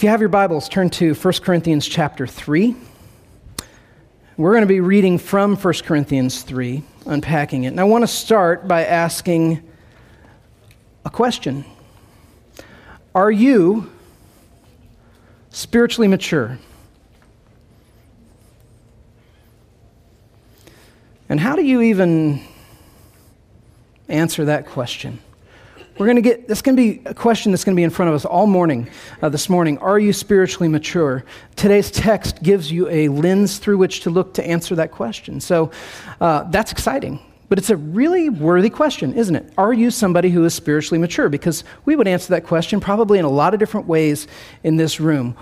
If you have your Bibles, turn to 1 Corinthians chapter 3. We're going to be reading from 1 Corinthians 3, unpacking it. And I want to start by asking a question. Are you spiritually mature? And how do you even answer that question? That's going to be a question that's going to be in front of us all morning, this morning. Are you spiritually mature? Today's text gives you a lens through which to look to answer that question. So that's exciting, but it's a really worthy question, isn't it? Are you somebody who is spiritually mature? Because we would answer that question probably in a lot of different ways in this room.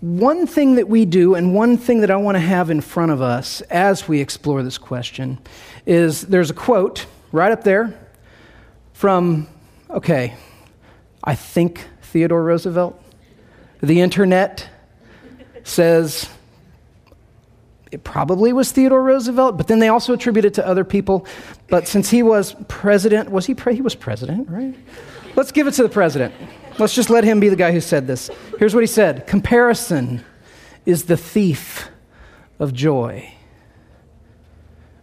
One thing that we do, and one thing that I want to have in front of us as we explore this question, is there's a quote right up there from... okay, I think Theodore Roosevelt. The internet says it probably was Theodore Roosevelt, but then they also attribute it to other people. But since he was president, he was president, right? Let's give it to the president. Let's just let him be the guy who said this. Here's what he said: comparison is the thief of joy.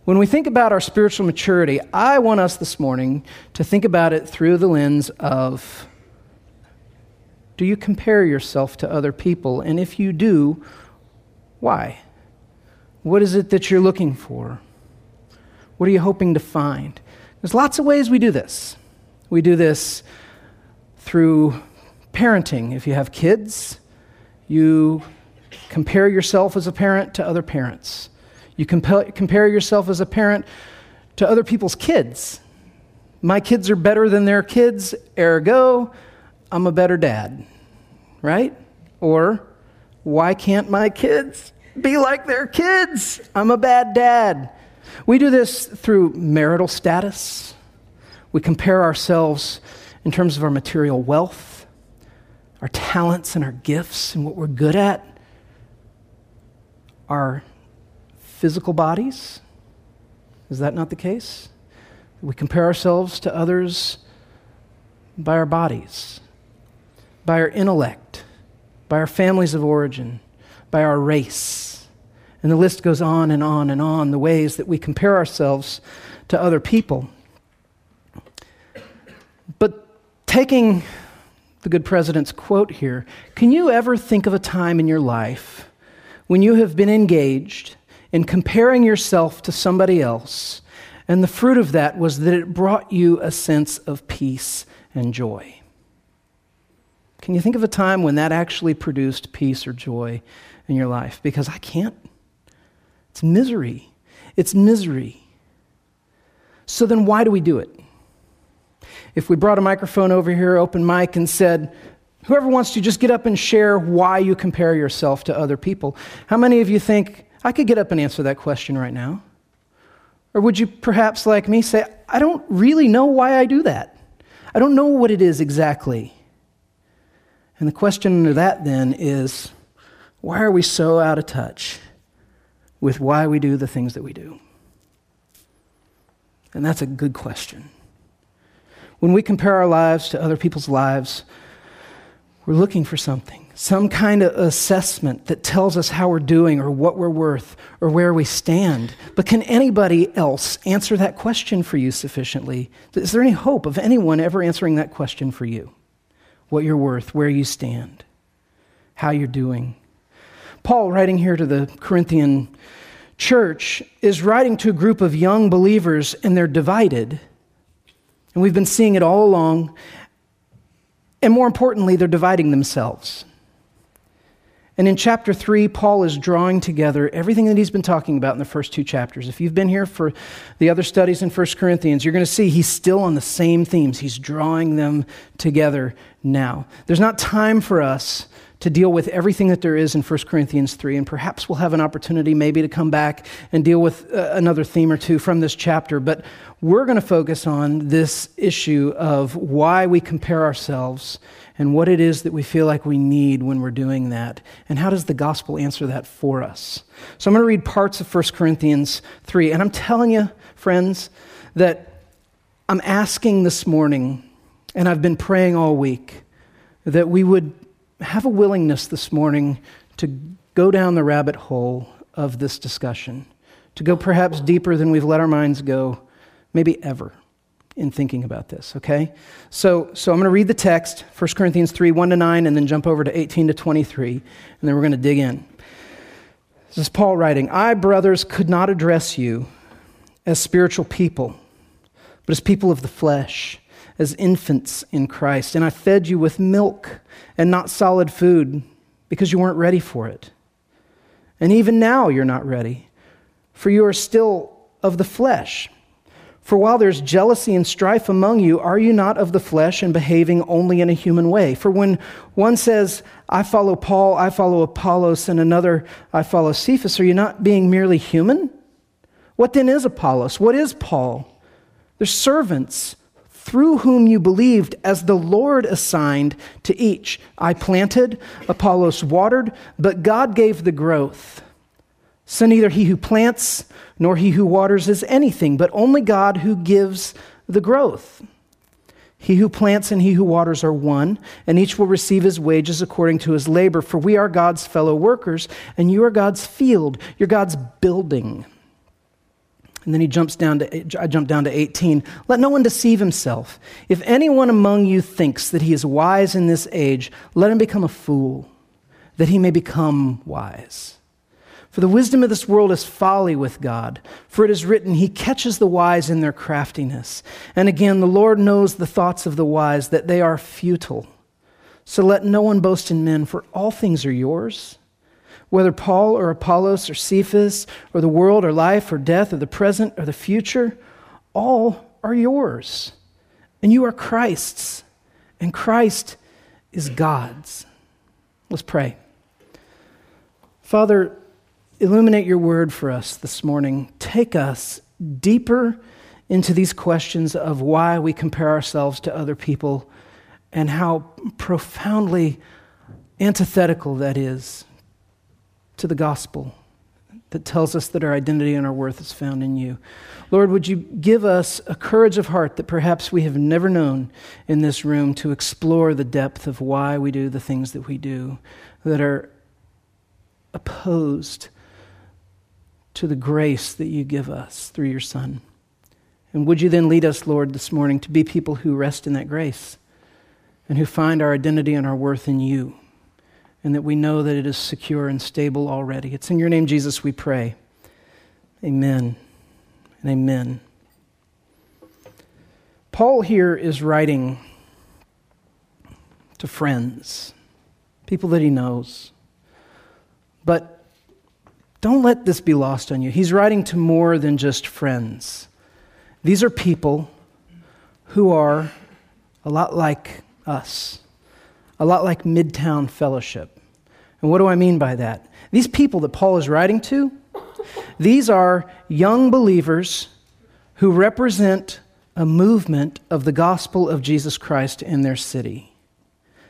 When we think about our spiritual maturity, I want us this morning to think about it through the lens of, do you compare yourself to other people? And if you do, why? What is it that you're looking for? What are you hoping to find? There's lots of ways we do this. We do this through parenting. If you have kids, you compare yourself as a parent to other parents. You compare yourself as a parent to other people's kids. My kids are better than their kids, ergo, I'm a better dad, right? Or, why can't my kids be like their kids? I'm a bad dad. We do this through marital status. We compare ourselves in terms of our material wealth, our talents and our gifts and what we're good at, our physical bodies. Is that not the case? We compare ourselves to others by our bodies, by our intellect, by our families of origin, by our race. And the list goes on and on and on, the ways that we compare ourselves to other people. But taking the good president's quote here, can you ever think of a time in your life when you have been engaged in comparing yourself to somebody else, and the fruit of that was that it brought you a sense of peace and joy? Can you think of a time when that actually produced peace or joy in your life? Because I can't. It's misery. It's misery. So then why do we do it? If we brought a microphone over here, open mic, and said, whoever wants to just get up and share why you compare yourself to other people, how many of you think, I could get up and answer that question right now? Or would you perhaps, like me, say, I don't really know why I do that. I don't know what it is exactly. And the question under that then is, why are we so out of touch with why we do the things that we do? And that's a good question. When we compare our lives to other people's lives, we're looking for something, some kind of assessment that tells us how we're doing or what we're worth or where we stand. But can anybody else answer that question for you sufficiently? Is there any hope of anyone ever answering that question for you? What you're worth, where you stand, how you're doing. Paul, writing here to the Corinthian church, is writing to a group of young believers, and they're divided. And we've been seeing it all along. And more importantly, they're dividing themselves. And in chapter 3, Paul is drawing together everything that he's been talking about in the first two chapters. If you've been here for the other studies in 1 Corinthians, you're going to see he's still on the same themes. He's drawing them together now. There's not time for us to deal with everything that there is in 1 Corinthians 3, and perhaps we'll have an opportunity maybe to come back and deal with another theme or two from this chapter, but we're going to focus on this issue of why we compare ourselves and what it is that we feel like we need when we're doing that, and how does the gospel answer that for us. So I'm going to read parts of 1 Corinthians 3, and I'm telling you, friends, that I'm asking this morning, and I've been praying all week, that we would have a willingness this morning to go down the rabbit hole of this discussion, to go perhaps deeper than we've let our minds go, maybe ever, in thinking about this, okay? So I'm going to read the text, 1 Corinthians 3, 1-9, and then jump over to 18-23, and then we're going to dig in. This is Paul writing, I, brothers, could not address you as spiritual people, but as people of the flesh, as infants in Christ. And I fed you with milk and not solid food because you weren't ready for it. And even now you're not ready, for you are still of the flesh. For while there's jealousy and strife among you, are you not of the flesh and behaving only in a human way? For when one says, I follow Paul, I follow Apollos, and another, I follow Cephas, are you not being merely human? What then is Apollos? What is Paul? They're servants through whom you believed, as the Lord assigned to each. I planted, Apollos watered, but God gave the growth. So neither he who plants nor he who waters is anything, but only God who gives the growth. He who plants and he who waters are one, and each will receive his wages according to his labor, for we are God's fellow workers, and you are God's field, you're God's building. And then I jump down to 18. Let no one deceive himself. If anyone among you thinks that he is wise in this age, let him become a fool, that he may become wise. For the wisdom of this world is folly with God. For it is written, he catches the wise in their craftiness. And again, the Lord knows the thoughts of the wise, that they are futile. So let no one boast in men, for all things are yours. Whether Paul or Apollos or Cephas or the world or life or death or the present or the future, all are yours. And you are Christ's, and Christ is God's. Let's pray. Father, illuminate your word for us this morning. Take us deeper into these questions of why we compare ourselves to other people and how profoundly antithetical that is to the gospel that tells us that our identity and our worth is found in you. Lord, would you give us a courage of heart that perhaps we have never known in this room to explore the depth of why we do the things that we do that are opposed to the grace that you give us through your Son. And would you then lead us, Lord, this morning to be people who rest in that grace and who find our identity and our worth in you, and that we know that it is secure and stable already. It's in your name, Jesus, we pray. Amen and amen. Paul here is writing to friends, people that he knows, but don't let this be lost on you. He's writing to more than just friends. These are people who are a lot like us, a lot like Midtown Fellowship. And what do I mean by that? These people that Paul is writing to, these are young believers who represent a movement of the gospel of Jesus Christ in their city.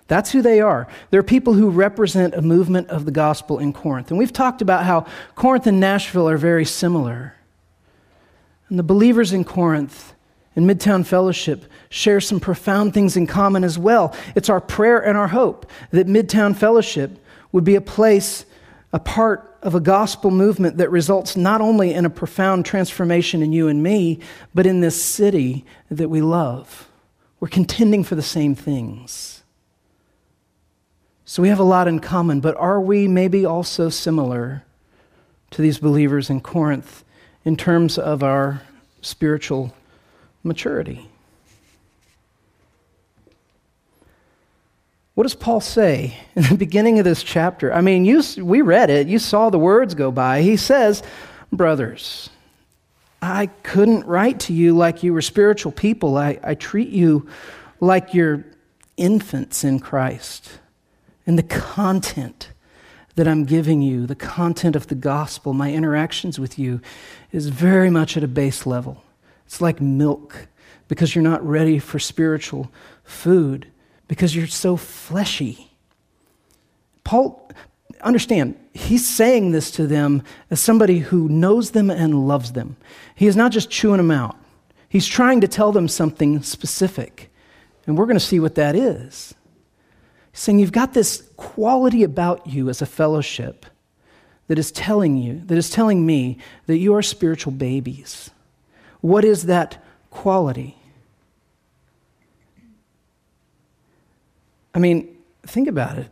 That's who they are. They're people who represent a movement of the gospel in Corinth. And we've talked about how Corinth and Nashville are very similar. And the believers in Corinth and Midtown Fellowship share some profound things in common as well. It's our prayer and our hope that Midtown Fellowship would be a place, a part of a gospel movement that results not only in a profound transformation in you and me, but in this city that we love. We're contending for the same things. So we have a lot in common, but are we maybe also similar to these believers in Corinth in terms of our spiritual maturity? What does Paul say in the beginning of this chapter? I mean, we read it. You saw the words go by. He says, brothers, I couldn't write to you like you were spiritual people. I treat you like you're infants in Christ. And the content that I'm giving you, the content of the gospel, my interactions with you, is very much at a base level. It's like milk, because you're not ready for spiritual food, because you're so fleshy. Paul, understand, he's saying this to them as somebody who knows them and loves them. He is not just chewing them out. He's trying to tell them something specific, and we're going to see what that is. He's saying you've got this quality about you as a fellowship that is telling you, that is telling me that you are spiritual babies. What is that quality? I mean, think about it.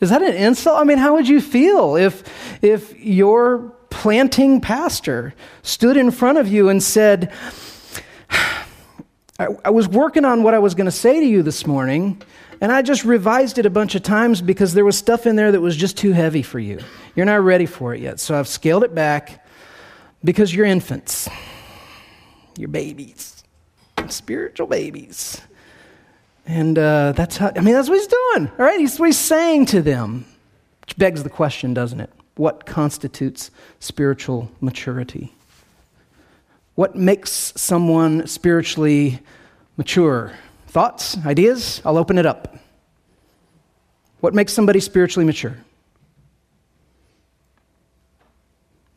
Is that an insult? I mean, how would you feel if your planting pastor stood in front of you and said, I was working on what I was going to say to you this morning, and I just revised it a bunch of times because there was stuff in there that was just too heavy for you. You're not ready for it yet, so I've scaled it back because you're infants. You're babies. Spiritual babies. And that's what he's doing, all right? He's what he's saying to them, which begs the question, doesn't it? What constitutes spiritual maturity? What makes someone spiritually mature? Thoughts, ideas? I'll open it up. What makes somebody spiritually mature?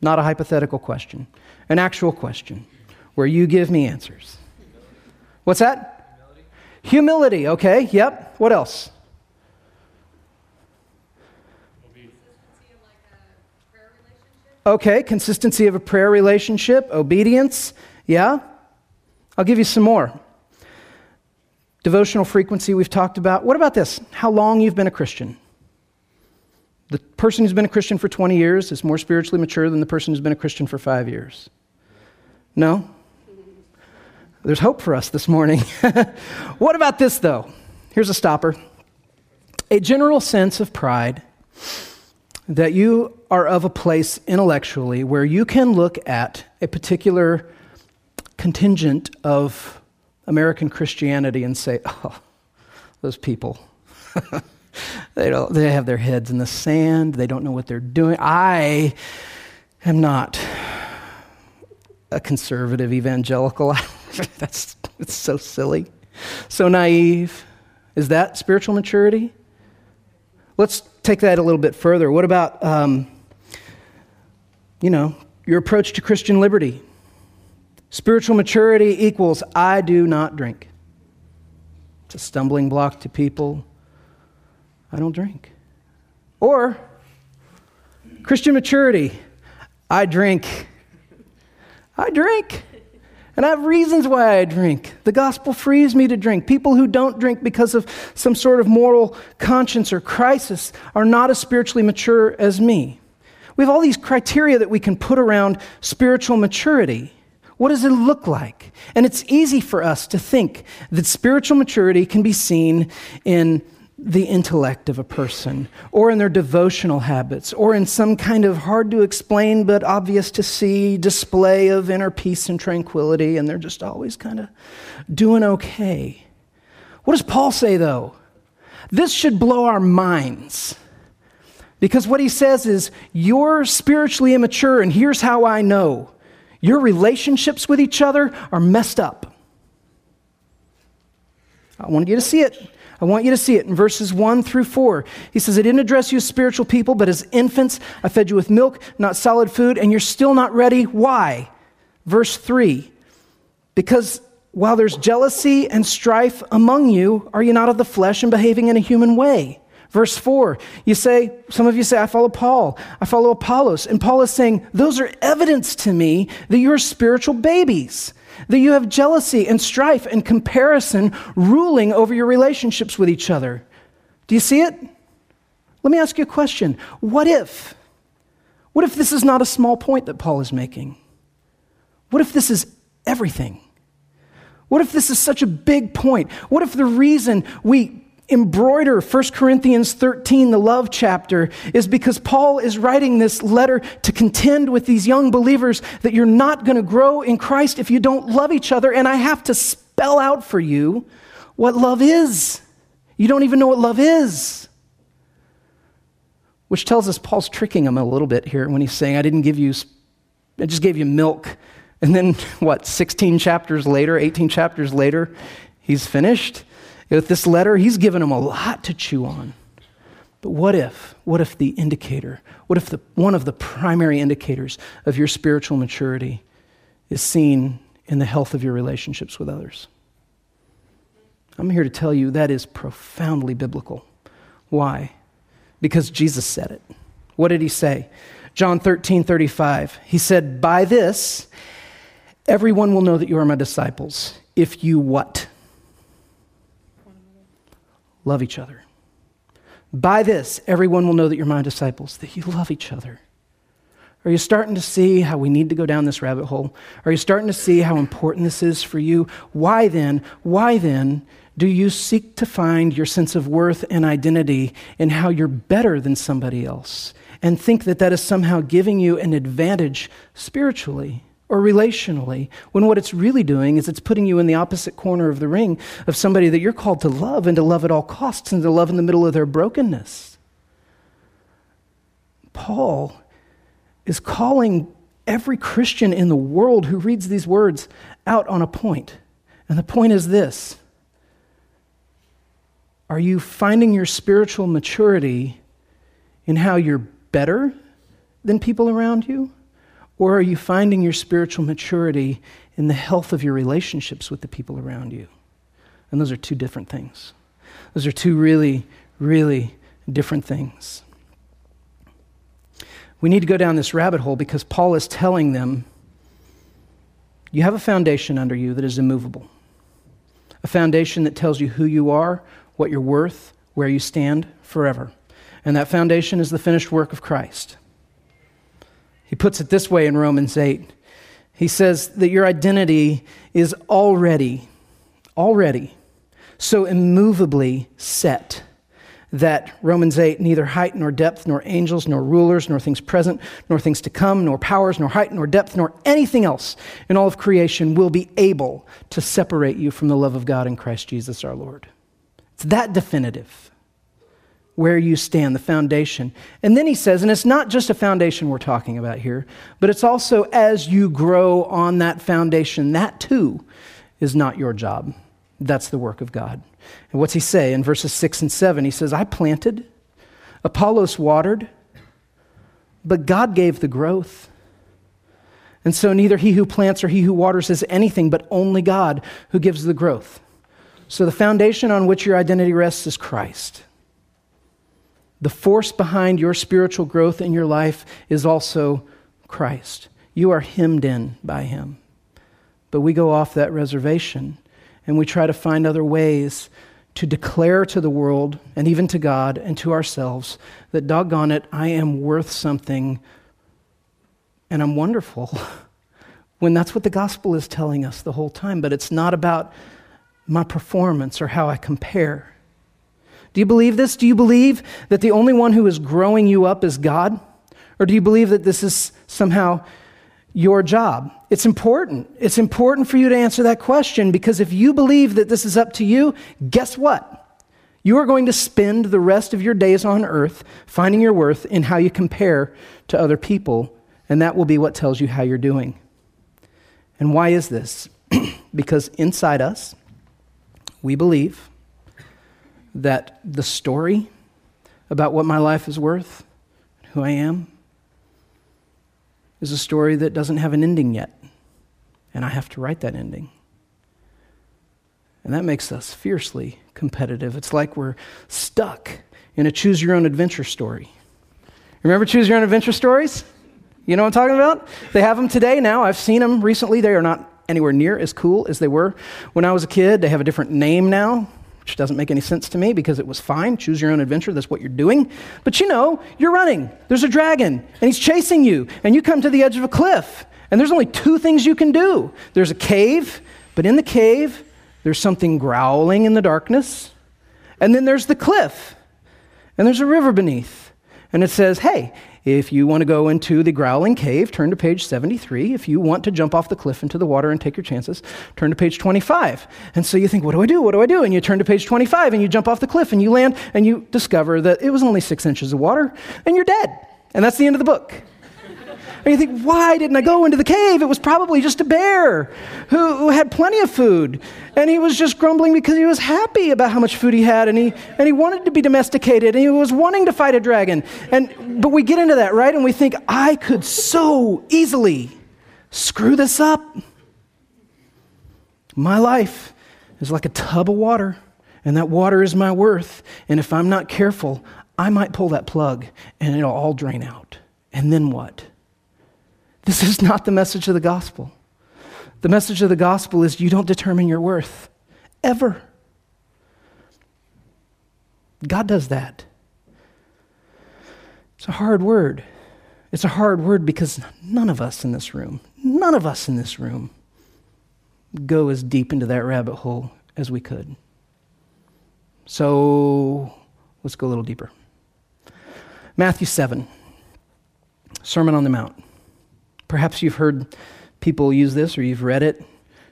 Not a hypothetical question, an actual question where you give me answers. What's that? Humility, okay, yep. What else? Consistency of a prayer relationship. Okay, consistency of a prayer relationship, obedience, yeah. I'll give you some more. Devotional frequency we've talked about. What about this? How long you've been a Christian? The person who's been a Christian for 20 years is more spiritually mature than the person who's been a Christian for 5 years. No? There's hope for us this morning. What about this, though? Here's a stopper. A general sense of pride that you are of a place intellectually where you can look at a particular contingent of American Christianity and say, oh, those people, they have their heads in the sand. They don't know what they're doing. I am not a conservative evangelical. It's so silly, so naive. Is that spiritual maturity? Let's take that a little bit further. What about, your approach to Christian liberty? Spiritual maturity equals I do not drink. It's a stumbling block to people. I don't drink. Or Christian maturity, I drink. And I have reasons why I drink. The gospel frees me to drink. People who don't drink because of some sort of moral conscience or crisis are not as spiritually mature as me. We have all these criteria that we can put around spiritual maturity. What does it look like? And it's easy for us to think that spiritual maturity can be seen in the intellect of a person, or in their devotional habits, or in some kind of hard to explain but obvious to see display of inner peace and tranquility, and they're just always kind of doing okay. What does Paul say, though? This should blow our minds, because what he says is, you're spiritually immature, and here's how I know. Your relationships with each other are messed up. I want you to see it. I want you to see it in verses 1-4. He says, I didn't address you as spiritual people, but as infants. I fed you with milk, not solid food, and you're still not ready. Why? Verse 3, because while there's jealousy and strife among you, are you not of the flesh and behaving in a human way? Verse 4, some of you say, I follow Paul, I follow Apollos. And Paul is saying, those are evidence to me that you're spiritual babies, that you have jealousy and strife and comparison ruling over your relationships with each other. Do you see it? Let me ask you a question. What if this is not a small point that Paul is making? What if this is everything? What if this is such a big point? What if the reason we embroider 1 Corinthians 13, the love chapter, is because Paul is writing this letter to contend with these young believers that you're not going to grow in Christ if you don't love each other, and I have to spell out for you what love is. You don't even know what love is. Which tells us Paul's tricking them a little bit here when he's saying, I just gave you milk. And then, 18 chapters later, he's finished. With this letter, he's given them a lot to chew on. But what if the indicator, one of the primary indicators of your spiritual maturity is seen in the health of your relationships with others? I'm here to tell you that is profoundly biblical. Why? Because Jesus said it. What did he say? John 13:35. He said, by this, everyone will know that you are my disciples. If you what? Love each other. By this, everyone will know that you're my disciples, that you love each other. Are you starting to see how we need to go down this rabbit hole? Are you starting to see how important this is for you? Why then do you seek to find your sense of worth and identity in how you're better than somebody else and think that that is somehow giving you an advantage spiritually or relationally, when what it's really doing is it's putting you in the opposite corner of the ring of somebody that you're called to love and to love at all costs and to love in the middle of their brokenness? Paul is calling every Christian in the world who reads these words out on a point. And the point is this: are you finding your spiritual maturity in how you're better than people around you? Or are you finding your spiritual maturity in the health of your relationships with the people around you? And those are two different things. Those are two really, really different things. We need to go down this rabbit hole because Paul is telling them, you have a foundation under you that is immovable. A foundation that tells you who you are, what you're worth, where you stand forever. And that foundation is the finished work of Christ. He puts it this way in Romans 8. He says that your identity is already so immovably set that Romans 8, neither height nor depth, nor angels, nor rulers, nor things present, nor things to come, nor powers, nor height, nor depth, nor anything else in all of creation will be able to separate you from the love of God in Christ Jesus our Lord. It's that definitive. Where you stand, the foundation. And then he says, and it's not just a foundation we're talking about here, but it's also as you grow on that foundation, that too is not your job. That's the work of God. And what's he say in verses 6 and 7? He says, I planted, Apollos watered, but God gave the growth. And so neither he who plants or he who waters is anything, but only God who gives the growth. So the foundation on which your identity rests is Christ. The force behind your spiritual growth in your life is also Christ. You are hemmed in by him. But we go off that reservation and we try to find other ways to declare to the world and even to God and to ourselves that, doggone it, I am worth something and I'm wonderful, when that's what the gospel is telling us the whole time. But it's not about my performance or how I compare. Do you believe this? Do you believe that the only one who is growing you up is God? Or do you believe that this is somehow your job? It's important. It's important for you to answer that question, because if you believe that this is up to you, guess what? You are going to spend the rest of your days on earth finding your worth in how you compare to other people, and that will be what tells you how you're doing. And why is this? Because inside us, we believe that the story about what my life is worth, who I am, is a story that doesn't have an ending yet. And I have to write that ending. And that makes us fiercely competitive. It's like we're stuck in a choose-your-own-adventure story. Remember choose-your-own-adventure stories? You know what I'm talking about? They have them today now. I've seen them recently. They are not anywhere near as cool as they were when I was a kid. They have a different name now, which doesn't make any sense to me because it was fine. Choose your own adventure. That's what you're doing. But you know, you're running. There's a dragon and he's chasing you and you come to the edge of a cliff and there's only two things you can do. There's a cave, but in the cave, there's something growling in the darkness. And then there's the cliff and there's a river beneath. And it says, hey, if you want to go into the growling cave, turn to page 73. If you want to jump off the cliff into the water and take your chances, turn to page 25. And so you think, what do I do? What do I do? And you turn to page 25 and you jump off the cliff and you land and you discover that it was only 6 inches of water and you're dead. And that's the end of the book. And you think, why didn't I go into the cave? It was probably just a bear who had plenty of food. And he was just grumbling because he was happy about how much food he had. And he wanted to be domesticated. And he was wanting to fight a dragon. But we get into that, right? And we think, I could so easily screw this up. My life is like a tub of water and that water is my worth. And if I'm not careful, I might pull that plug and it'll all drain out. And then what? This is not the message of the gospel. The message of the gospel is you don't determine your worth, ever. God does that. It's a hard word. It's a hard word because none of us in this room go as deep into that rabbit hole as we could. So let's go a little deeper. Matthew 7, Sermon on the Mount. Perhaps you've heard people use this or you've read it.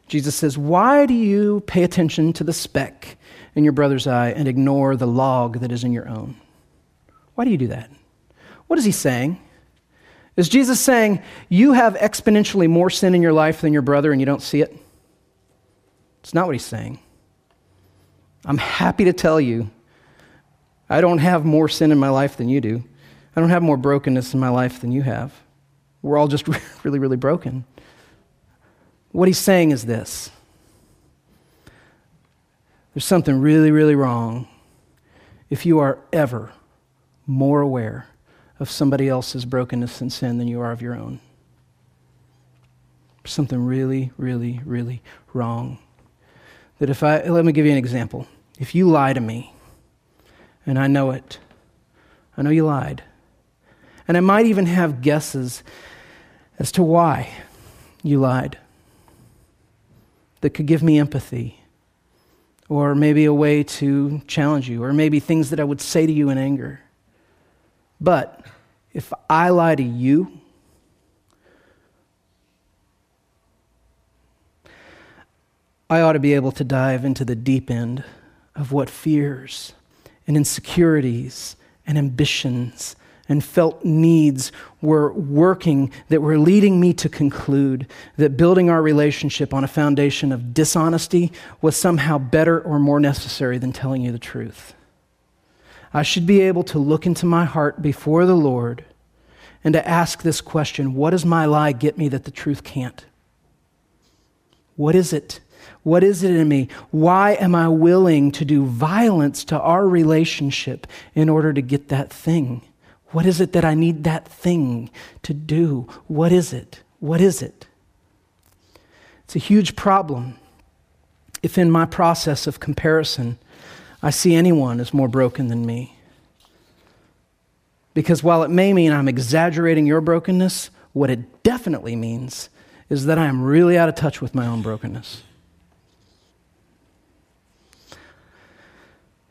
Jesus says, "Why do you pay attention to the speck in your brother's eye and ignore the log that is in your own?" Why do you do that? What is he saying? Is Jesus saying, you have exponentially more sin in your life than your brother and you don't see it? It's not what he's saying. I'm happy to tell you, I don't have more sin in my life than you do. I don't have more brokenness in my life than you have. We're all just really, really broken. What he's saying is this. There's something really, really wrong if you are ever more aware of somebody else's brokenness and sin than you are of your own. Something really, really, really wrong. That let me give you an example. If you lie to me, and I know it, I know you lied, and I might even have guesses as to why you lied that could give me empathy, or maybe a way to challenge you, or maybe things that I would say to you in anger. But if I lie to you, I ought to be able to dive into the deep end of what fears and insecurities and ambitions and felt needs were working that were leading me to conclude that building our relationship on a foundation of dishonesty was somehow better or more necessary than telling you the truth. I should be able to look into my heart before the Lord and to ask this question, what does my lie get me that the truth can't? What is it? What is it in me? Why am I willing to do violence to our relationship in order to get that thing? What is it that I need that thing to do? What is it? What is it? It's a huge problem if in my process of comparison, I see anyone as more broken than me. Because while it may mean I'm exaggerating your brokenness, what it definitely means is that I am really out of touch with my own brokenness.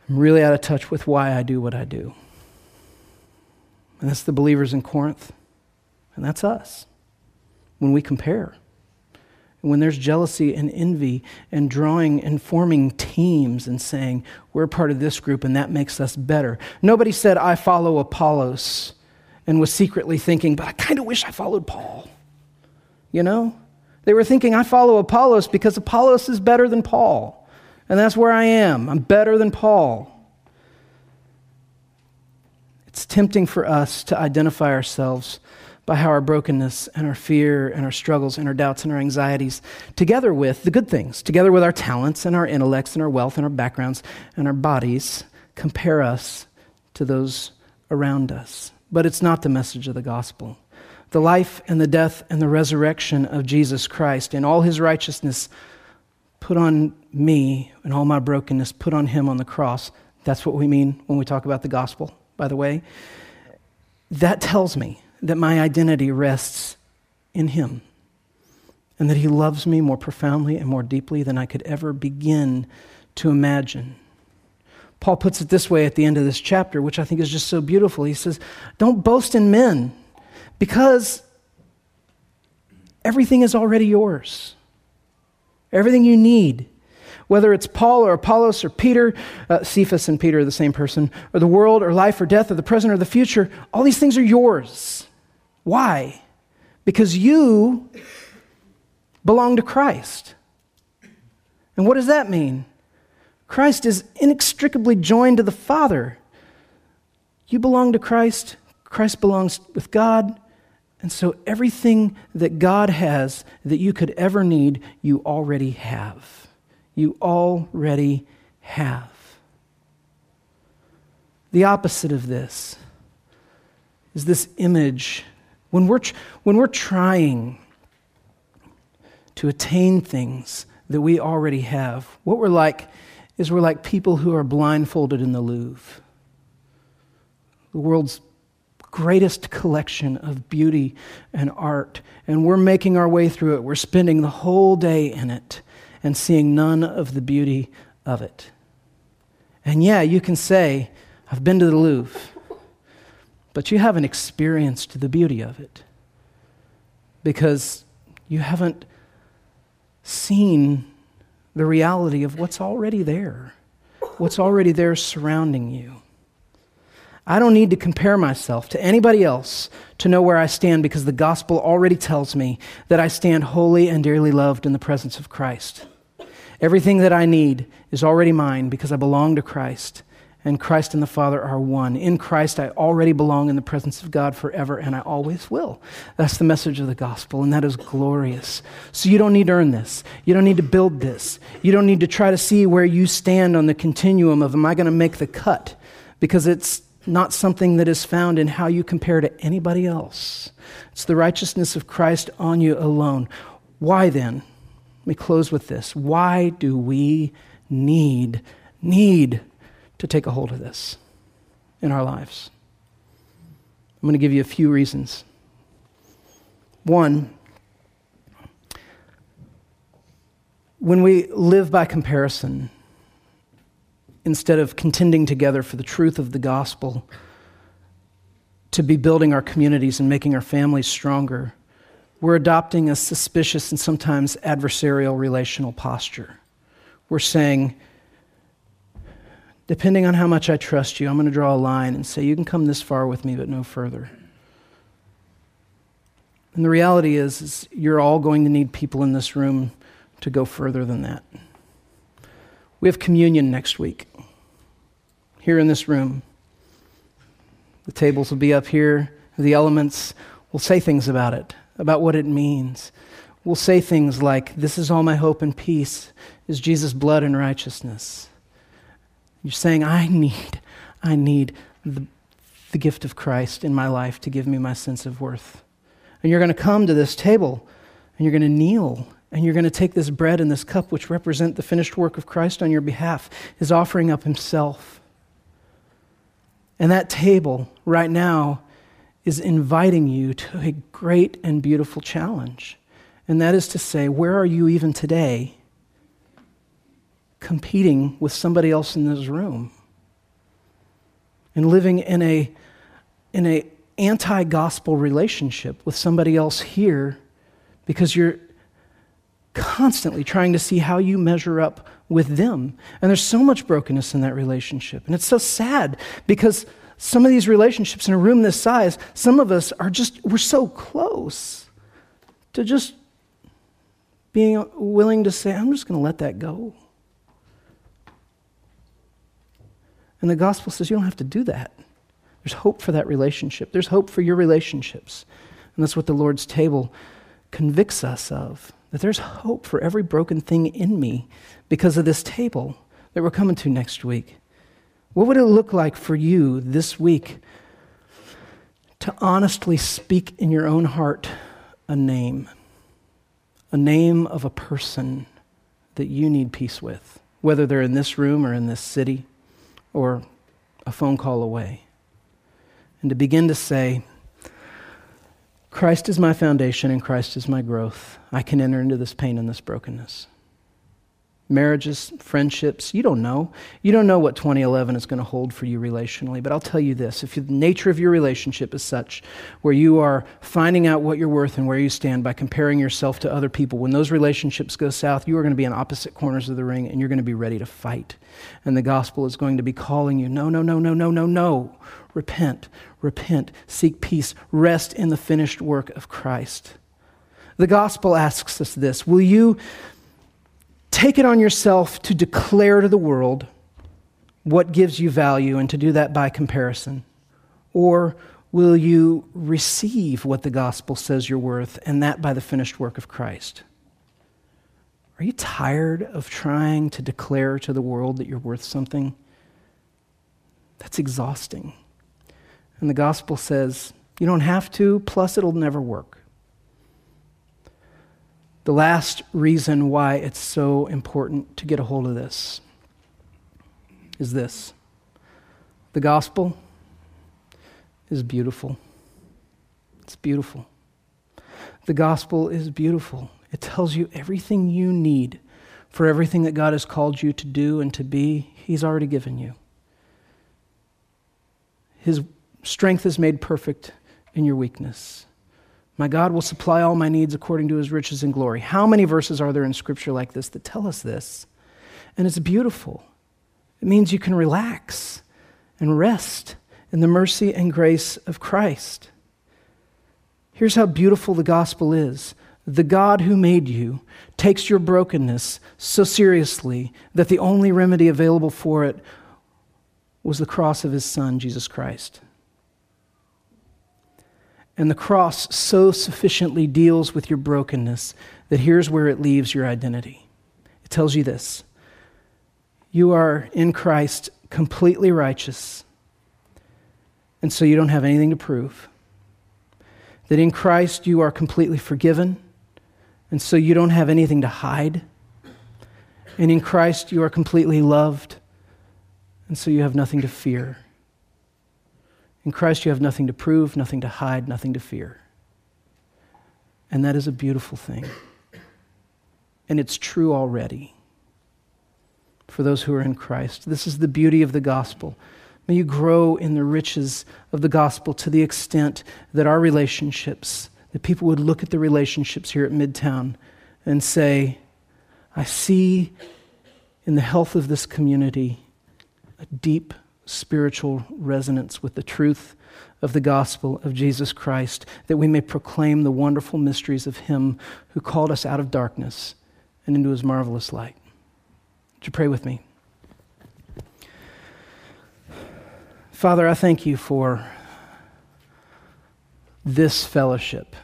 I'm really out of touch with why I do what I do. And that's the believers in Corinth, and that's us. When we compare, when there's jealousy and envy and drawing and forming teams and saying, we're part of this group and that makes us better. Nobody said, I follow Apollos and was secretly thinking, but I kind of wish I followed Paul. You know? They were thinking, I follow Apollos because Apollos is better than Paul. And that's where I am. I'm better than Paul. It's tempting for us to identify ourselves by how our brokenness and our fear and our struggles and our doubts and our anxieties, together with the good things, together with our talents and our intellects and our wealth and our backgrounds and our bodies, compare us to those around us. But it's not the message of the gospel. The life and the death and the resurrection of Jesus Christ in all his righteousness put on me and all my brokenness put on him on the cross. That's what we mean when we talk about the gospel, by the way. That tells me that my identity rests in him and that he loves me more profoundly and more deeply than I could ever begin to imagine. Paul puts it this way at the end of this chapter, which I think is just so beautiful. He says, don't boast in men because everything is already yours. Everything you need, whether it's Paul or Apollos or Peter, Cephas and Peter are the same person, or the world or life or death or the present or the future, all these things are yours. Why? Because you belong to Christ. And what does that mean? Christ is inextricably joined to the Father. You belong to Christ. Christ belongs with God. And so everything that God has that you could ever need, you already have. You already have. The opposite of this is this image. When we're trying to attain things that we already have, what we're like is we're like people who are blindfolded in the Louvre, the world's greatest collection of beauty and art, and we're making our way through it. We're spending the whole day in it and seeing none of the beauty of it. And yeah, you can say, I've been to the Louvre, but you haven't experienced the beauty of it because you haven't seen the reality of what's already there surrounding you. I don't need to compare myself to anybody else to know where I stand because the gospel already tells me that I stand holy and dearly loved in the presence of Christ. Everything that I need is already mine because I belong to Christ, and Christ and the Father are one. In Christ, I already belong in the presence of God forever, and I always will. That's the message of the gospel, and that is glorious. So you don't need to earn this. You don't need to build this. You don't need to try to see where you stand on the continuum of, am I going to make the cut? Because it's not something that is found in how you compare to anybody else. It's the righteousness of Christ on you alone. Why then? Let me close with this. Why do we need to take a hold of this in our lives? I'm going to give you a few reasons. One, when we live by comparison, instead of contending together for the truth of the gospel, to be building our communities and making our families stronger, we're adopting a suspicious and sometimes adversarial relational posture. We're saying, depending on how much I trust you, I'm going to draw a line and say, you can come this far with me, but no further. And the reality is you're all going to need people in this room to go further than that. We have communion next week here in this room. The tables will be up here. The elements, we'll say things about it, about what it means. We'll say things like, this is all my hope and peace, is Jesus' blood and righteousness. You're saying, I need the gift of Christ in my life to give me my sense of worth. And you're going to come to this table, and you're going to kneel, and you're going to take this bread and this cup, which represent the finished work of Christ on your behalf, his offering up himself. And that table right now is inviting you to a great and beautiful challenge. And that is to say, where are you even today competing with somebody else in this room and living in an anti-gospel relationship with somebody else here because you're constantly trying to see how you measure up with them. And there's so much brokenness in that relationship. And it's so sad because some of these relationships in a room this size, some of us are we're so close to just being willing to say, I'm just going to let that go. And the gospel says you don't have to do that. There's hope for that relationship. There's hope for your relationships. And that's what the Lord's table convicts us of, that there's hope for every broken thing in me because of this table that we're coming to next week. What would it look like for you this week to honestly speak in your own heart a name of a person that you need peace with, whether they're in this room or in this city, or a phone call away, and to begin to say, Christ is my foundation and Christ is my growth. I can enter into this pain and this brokenness. Marriages, friendships, you don't know. You don't know what 2011 is going to hold for you relationally, but I'll tell you this. If the nature of your relationship is such where you are finding out what you're worth and where you stand by comparing yourself to other people, when those relationships go south, you are going to be in opposite corners of the ring and you're going to be ready to fight. And the gospel is going to be calling you, no. Repent, seek peace, rest in the finished work of Christ. The gospel asks us this, will you take it on yourself to declare to the world what gives you value and to do that by comparison? Or will you receive what the gospel says you're worth and that by the finished work of Christ? Are you tired of trying to declare to the world that you're worth something? That's exhausting. And the gospel says, you don't have to, plus it'll never work. The last reason why it's so important to get a hold of this is this. The gospel is beautiful. It's beautiful. The gospel is beautiful. It tells you everything you need for everything that God has called you to do and to be, He's already given you. His strength is made perfect in your weakness. My God will supply all my needs according to His riches and glory. How many verses are there in Scripture like this that tell us this? And it's beautiful. It means you can relax and rest in the mercy and grace of Christ. Here's how beautiful the gospel is. The God who made you takes your brokenness so seriously that the only remedy available for it was the cross of His Son, Jesus Christ. And the cross so sufficiently deals with your brokenness that here's where it leaves your identity. It tells you this. You are in Christ completely righteous, and so you don't have anything to prove. That in Christ you are completely forgiven, and so you don't have anything to hide. And in Christ you are completely loved, and so you have nothing to fear. In Christ, you have nothing to prove, nothing to hide, nothing to fear. And that is a beautiful thing. And it's true already for those who are in Christ. This is the beauty of the gospel. May you grow in the riches of the gospel to the extent that our relationships, that people would look at the relationships here at Midtown and say, I see in the health of this community a deep spiritual resonance with the truth of the gospel of Jesus Christ, that we may proclaim the wonderful mysteries of Him who called us out of darkness and into His marvelous light. Would you pray with me? Father, I thank You for this fellowship.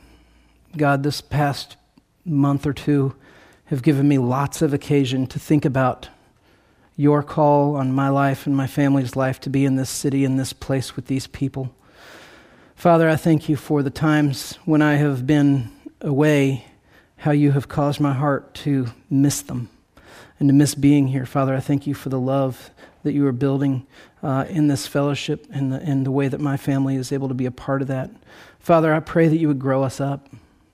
God, this past month or two have given me lots of occasion to think about Your call on my life and my family's life to be in this city, in this place with these people. Father, I thank You for the times when I have been away, how You have caused my heart to miss them and to miss being here. Father, I thank You for the love that You are building in this fellowship and the way that my family is able to be a part of that. Father, I pray that You would grow us up.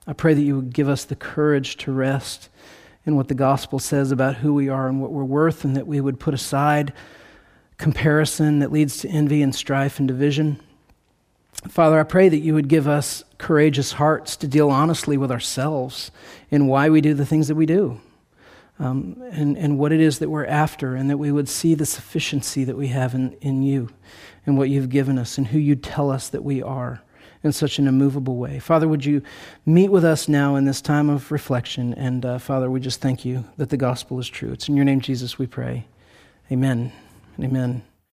I pray that You would give us the courage to rest and what the gospel says about who we are and what we're worth, and that we would put aside comparison that leads to envy and strife and division. Father, I pray that You would give us courageous hearts to deal honestly with ourselves in why we do the things that we do, and what it is that we're after, and that we would see the sufficiency that we have in You and what You've given us and who You tell us that we are in such an immovable way. Father, would You meet with us now in this time of reflection? And Father, we just thank You that the gospel is true. It's in Your name, Jesus, we pray. Amen and amen.